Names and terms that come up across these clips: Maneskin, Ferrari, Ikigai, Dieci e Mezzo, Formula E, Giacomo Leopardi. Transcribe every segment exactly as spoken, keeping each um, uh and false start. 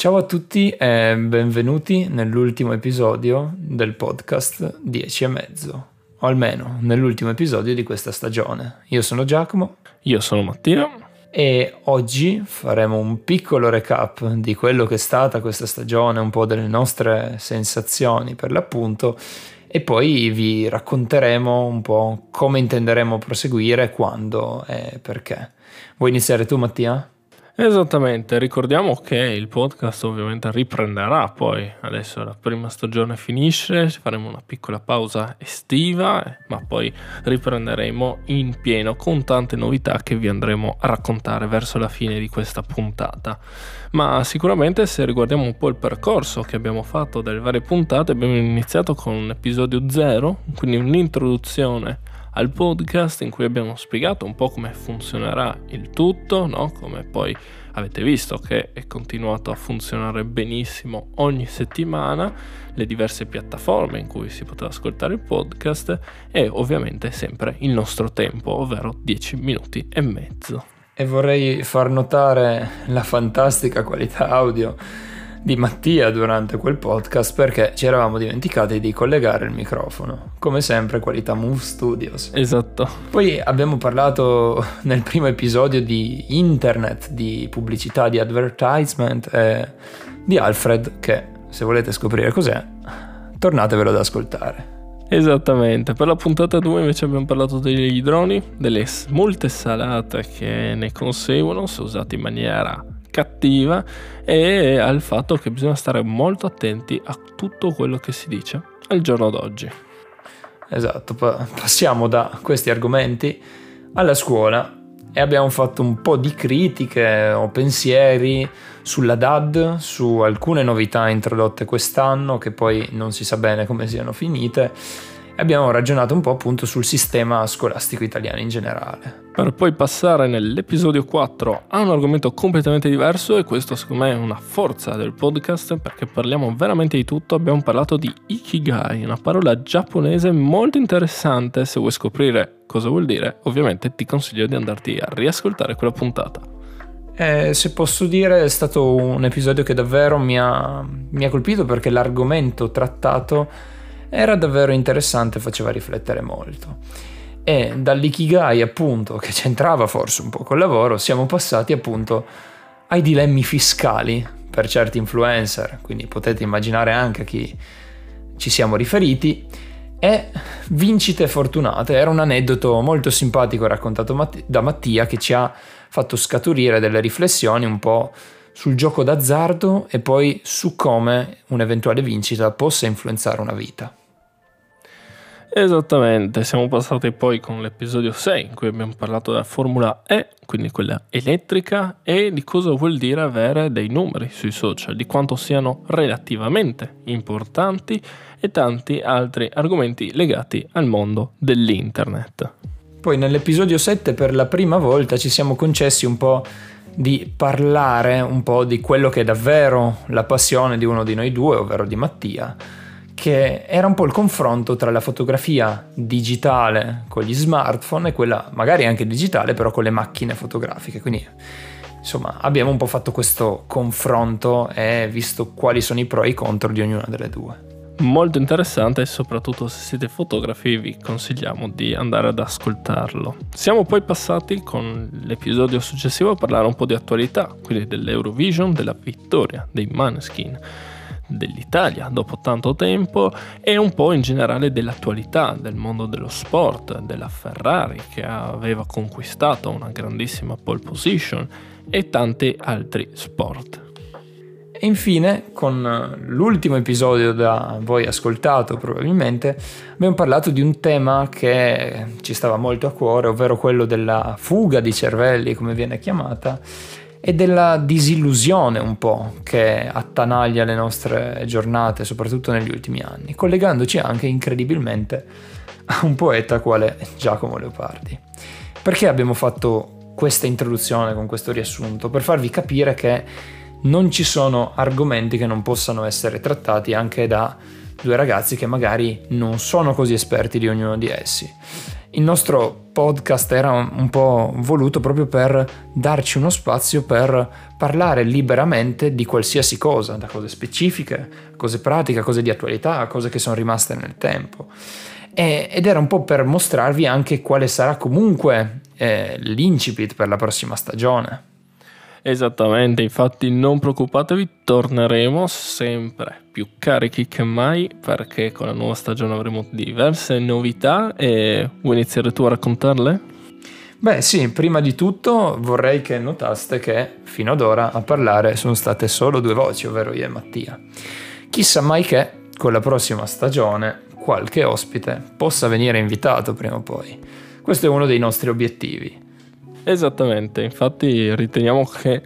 Ciao a tutti e benvenuti nell'ultimo episodio del podcast Dieci e Mezzo, o almeno nell'ultimo episodio di questa stagione. Io sono Giacomo. Io sono Mattia. E oggi faremo un piccolo recap di quello che è stata questa stagione, un po' delle nostre sensazioni per l'appunto, e poi vi racconteremo un po' come intenderemo proseguire, quando e perché. Vuoi iniziare tu, Mattia? Esattamente, ricordiamo che il podcast ovviamente riprenderà poi, adesso la prima stagione finisce, faremo una piccola pausa estiva, ma poi riprenderemo in pieno con tante novità che vi andremo a raccontare verso la fine di questa puntata. Ma sicuramente, se riguardiamo un po' il percorso che abbiamo fatto delle varie puntate, abbiamo iniziato con un episodio zero, quindi un'introduzione al podcast in cui abbiamo spiegato un po' come funzionerà il tutto, no? Come poi avete visto che è continuato a funzionare benissimo ogni settimana, le diverse piattaforme in cui si poteva ascoltare il podcast e ovviamente sempre il nostro tempo, ovvero dieci minuti e mezzo. E vorrei far notare la fantastica qualità audio di Mattia durante quel podcast, perché ci eravamo dimenticati di collegare il microfono, come sempre qualità Move Studios. Esatto. Poi abbiamo parlato nel primo episodio di internet, di pubblicità, di advertisement, e di Alfred, che se volete scoprire cos'è tornatevelo ad ascoltare. Esattamente, per la puntata due invece abbiamo parlato degli droni, delle molte salate che ne conseguono se usati in maniera cattiva, e al fatto che bisogna stare molto attenti a tutto quello che si dice al giorno d'oggi. Esatto, passiamo da questi argomenti alla scuola e abbiamo fatto un po' di critiche o pensieri sulla D A D, su alcune novità introdotte quest'anno che poi non si sa bene come siano finite. Abbiamo ragionato un po' appunto sul sistema scolastico italiano in generale, per poi passare nell'episodio quattro a un argomento completamente diverso, e questo secondo me è una forza del podcast perché parliamo veramente di tutto. Abbiamo parlato di Ikigai, una parola giapponese molto interessante. Se vuoi scoprire cosa vuol dire, ovviamente ti consiglio di andarti a riascoltare quella puntata. Eh, se posso dire, è stato un episodio che davvero mi ha, mi ha colpito, perché l'argomento trattato era davvero interessante, faceva riflettere molto. E dall'Ikigai, appunto, che c'entrava forse un po' col lavoro, siamo passati appunto ai dilemmi fiscali per certi influencer, quindi potete immaginare anche a chi ci siamo riferiti, e vincite fortunate. Era un aneddoto molto simpatico raccontato da Mattia, che ci ha fatto scaturire delle riflessioni un po' sul gioco d'azzardo e poi su come un'eventuale vincita possa influenzare una vita. Esattamente, siamo passati poi con l'episodio sei in cui abbiamo parlato della Formula E, quindi quella elettrica, e di cosa vuol dire avere dei numeri sui social, di quanto siano relativamente importanti, e tanti altri argomenti legati al mondo dell'internet. Poi nell'episodio sette per la prima volta ci siamo concessi un po' di parlare un po' di quello che è davvero la passione di uno di noi due, ovvero di Mattia, che era un po' il confronto tra la fotografia digitale con gli smartphone e quella magari anche digitale però con le macchine fotografiche. Quindi insomma abbiamo un po' fatto questo confronto e visto quali sono i pro e i contro di ognuna delle due. Molto interessante, e soprattutto se siete fotografi vi consigliamo di andare ad ascoltarlo. Siamo poi passati con l'episodio successivo a parlare un po' di attualità, quindi dell'Eurovision, della vittoria dei Maneskin, dell'Italia dopo tanto tempo, e un po' in generale dell'attualità del mondo dello sport, della Ferrari che aveva conquistato una grandissima pole position e tanti altri sport. E infine, con l'ultimo episodio da voi ascoltato probabilmente, abbiamo parlato di un tema che ci stava molto a cuore, ovvero quello della fuga di cervelli, come viene chiamata, e della disillusione un po' che attanaglia le nostre giornate, soprattutto negli ultimi anni, collegandoci anche incredibilmente a un poeta quale Giacomo Leopardi. Perché abbiamo fatto questa introduzione con questo riassunto? Per farvi capire che non ci sono argomenti che non possano essere trattati anche da due ragazzi che magari non sono così esperti di ognuno di essi. Il nostro podcast era un po' voluto proprio per darci uno spazio per parlare liberamente di qualsiasi cosa, da cose specifiche, cose pratiche, cose di attualità, cose che sono rimaste nel tempo. E, ed era un po' per mostrarvi anche quale sarà comunque eh, l'incipit per la prossima stagione. Esattamente, infatti non preoccupatevi, torneremo sempre più carichi che mai, perché con la nuova stagione avremo diverse novità. E vuoi iniziare tu a raccontarle? Beh sì, prima di tutto vorrei che notaste che fino ad ora a parlare sono state solo due voci, ovvero io e Mattia. Chissà mai che con la prossima stagione qualche ospite possa venire invitato prima o poi. Questo è uno dei nostri obiettivi. Esattamente, infatti riteniamo che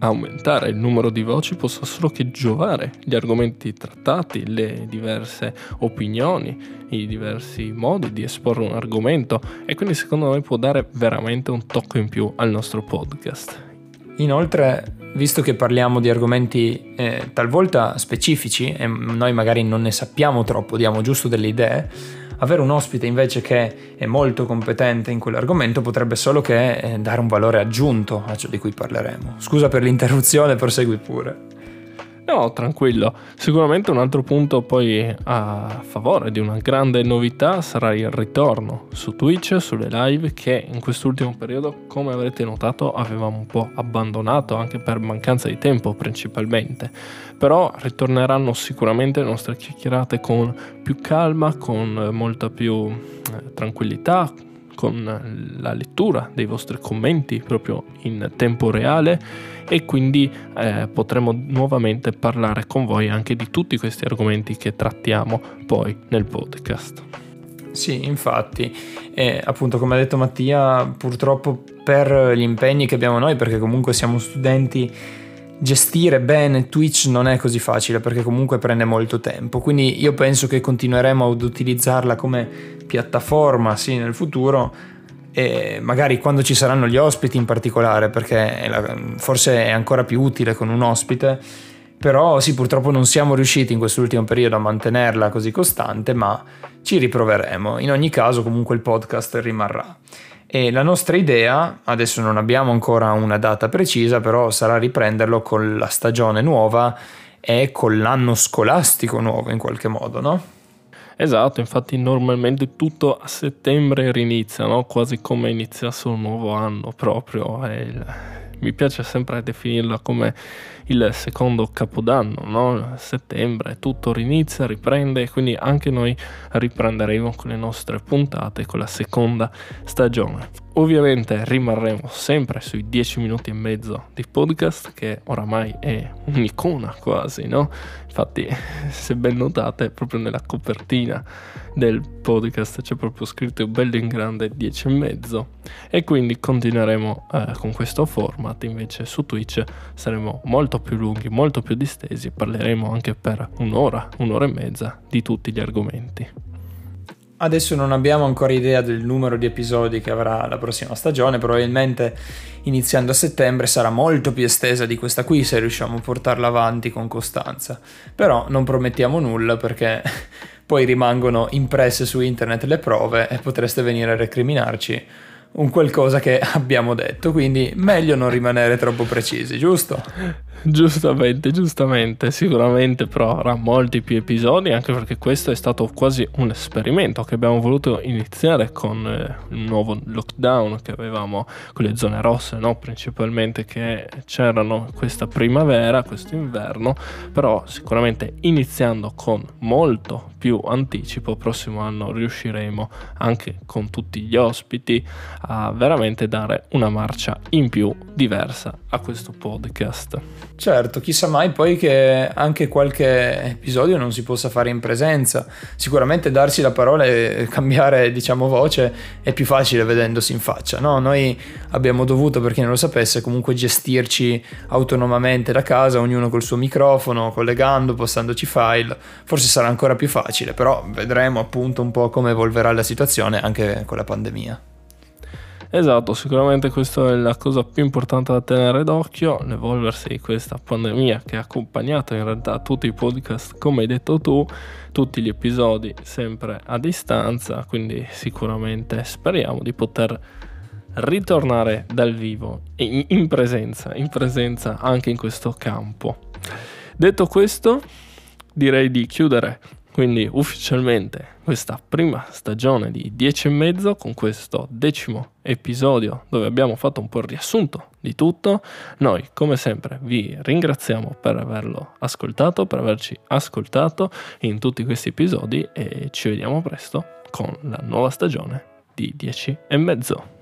aumentare il numero di voci possa solo che giovare gli argomenti trattati, le diverse opinioni, i diversi modi di esporre un argomento, e quindi secondo noi può dare veramente un tocco in più al nostro podcast. Inoltre, visto che parliamo di argomenti eh, talvolta specifici e noi magari non ne sappiamo troppo, diamo giusto delle idee, avere un ospite invece che è molto competente in quell'argomento potrebbe solo che dare un valore aggiunto a ciò di cui parleremo. Scusa per l'interruzione, prosegui pure. No, tranquillo. Sicuramente un altro punto poi a favore di una grande novità sarà il ritorno su Twitch, sulle live, che in quest'ultimo periodo, come avrete notato, avevamo un po' abbandonato anche per mancanza di tempo principalmente. Però ritorneranno sicuramente le nostre chiacchierate con più calma, con molta più eh, tranquillità, con la lettura dei vostri commenti proprio in tempo reale, e quindi eh, potremo nuovamente parlare con voi anche di tutti questi argomenti che trattiamo poi nel podcast. Sì, infatti, eh, appunto come ha detto Mattia, purtroppo per gli impegni che abbiamo noi, perché comunque siamo studenti, gestire bene Twitch non è così facile, perché comunque prende molto tempo, quindi io penso che continueremo ad utilizzarla come piattaforma sì nel futuro, e magari quando ci saranno gli ospiti in particolare, perché è la, forse è ancora più utile con un ospite. Però sì, purtroppo non siamo riusciti in quest'ultimo periodo a mantenerla così costante, ma ci riproveremo. In ogni caso comunque il podcast rimarrà. E la nostra idea, adesso non abbiamo ancora una data precisa, però sarà riprenderlo con la stagione nuova e con l'anno scolastico nuovo in qualche modo, no? Esatto, infatti normalmente tutto a settembre rinizia, no? Quasi come iniziasse un nuovo anno proprio. È il... Mi piace sempre definirla come il secondo capodanno, no? Settembre, tutto rinizia, riprende, quindi anche noi riprenderemo con le nostre puntate, con la seconda stagione. Ovviamente rimarremo sempre sui dieci minuti e mezzo di podcast, che oramai è un'icona quasi, no? Infatti, se ben notate, proprio nella copertina del podcast c'è proprio scritto bello in grande dieci e mezzo, e quindi continueremo eh, con questo format. Invece su Twitch saremo molto più lunghi, molto più distesi, parleremo anche per un'ora, un'ora e mezza di tutti gli argomenti. Adesso non abbiamo ancora idea del numero di episodi che avrà la prossima stagione, probabilmente iniziando a settembre sarà molto più estesa di questa qui se riusciamo a portarla avanti con costanza. Però non promettiamo nulla, perché poi rimangono impresse su internet le prove e potreste venire a recriminarci un qualcosa che abbiamo detto, quindi meglio non rimanere troppo precisi, giusto? Giustamente, giustamente, sicuramente però avrà molti più episodi, anche perché questo è stato quasi un esperimento che abbiamo voluto iniziare con eh, il nuovo lockdown che avevamo con le zone rosse, no? Principalmente, che c'erano questa primavera, questo inverno, però sicuramente iniziando con molto più anticipo, prossimo anno riusciremo anche con tutti gli ospiti a veramente dare una marcia in più diversa a questo podcast. Certo, chissà mai poi che anche qualche episodio non si possa fare in presenza. Sicuramente darsi la parola e cambiare, diciamo, voce è più facile vedendosi in faccia, no? Noi abbiamo dovuto, per chi non lo sapesse, comunque gestirci autonomamente da casa, ognuno col suo microfono, collegando, postandoci file. Forse sarà ancora più facile, però vedremo appunto un po' come evolverà la situazione anche con la pandemia. Esatto, sicuramente questa è la cosa più importante da tenere d'occhio, l'evolversi di questa pandemia che ha accompagnato in realtà tutti i podcast, come hai detto tu, tutti gli episodi sempre a distanza, quindi sicuramente speriamo di poter ritornare dal vivo e in presenza, in presenza anche in questo campo. Detto questo, direi di chiudere quindi ufficialmente questa prima stagione di Dieci e Mezzo con questo decimo episodio dove abbiamo fatto un po' il riassunto di tutto. Noi come sempre vi ringraziamo per averlo ascoltato, per averci ascoltato in tutti questi episodi e ci vediamo presto con la nuova stagione di Dieci e Mezzo.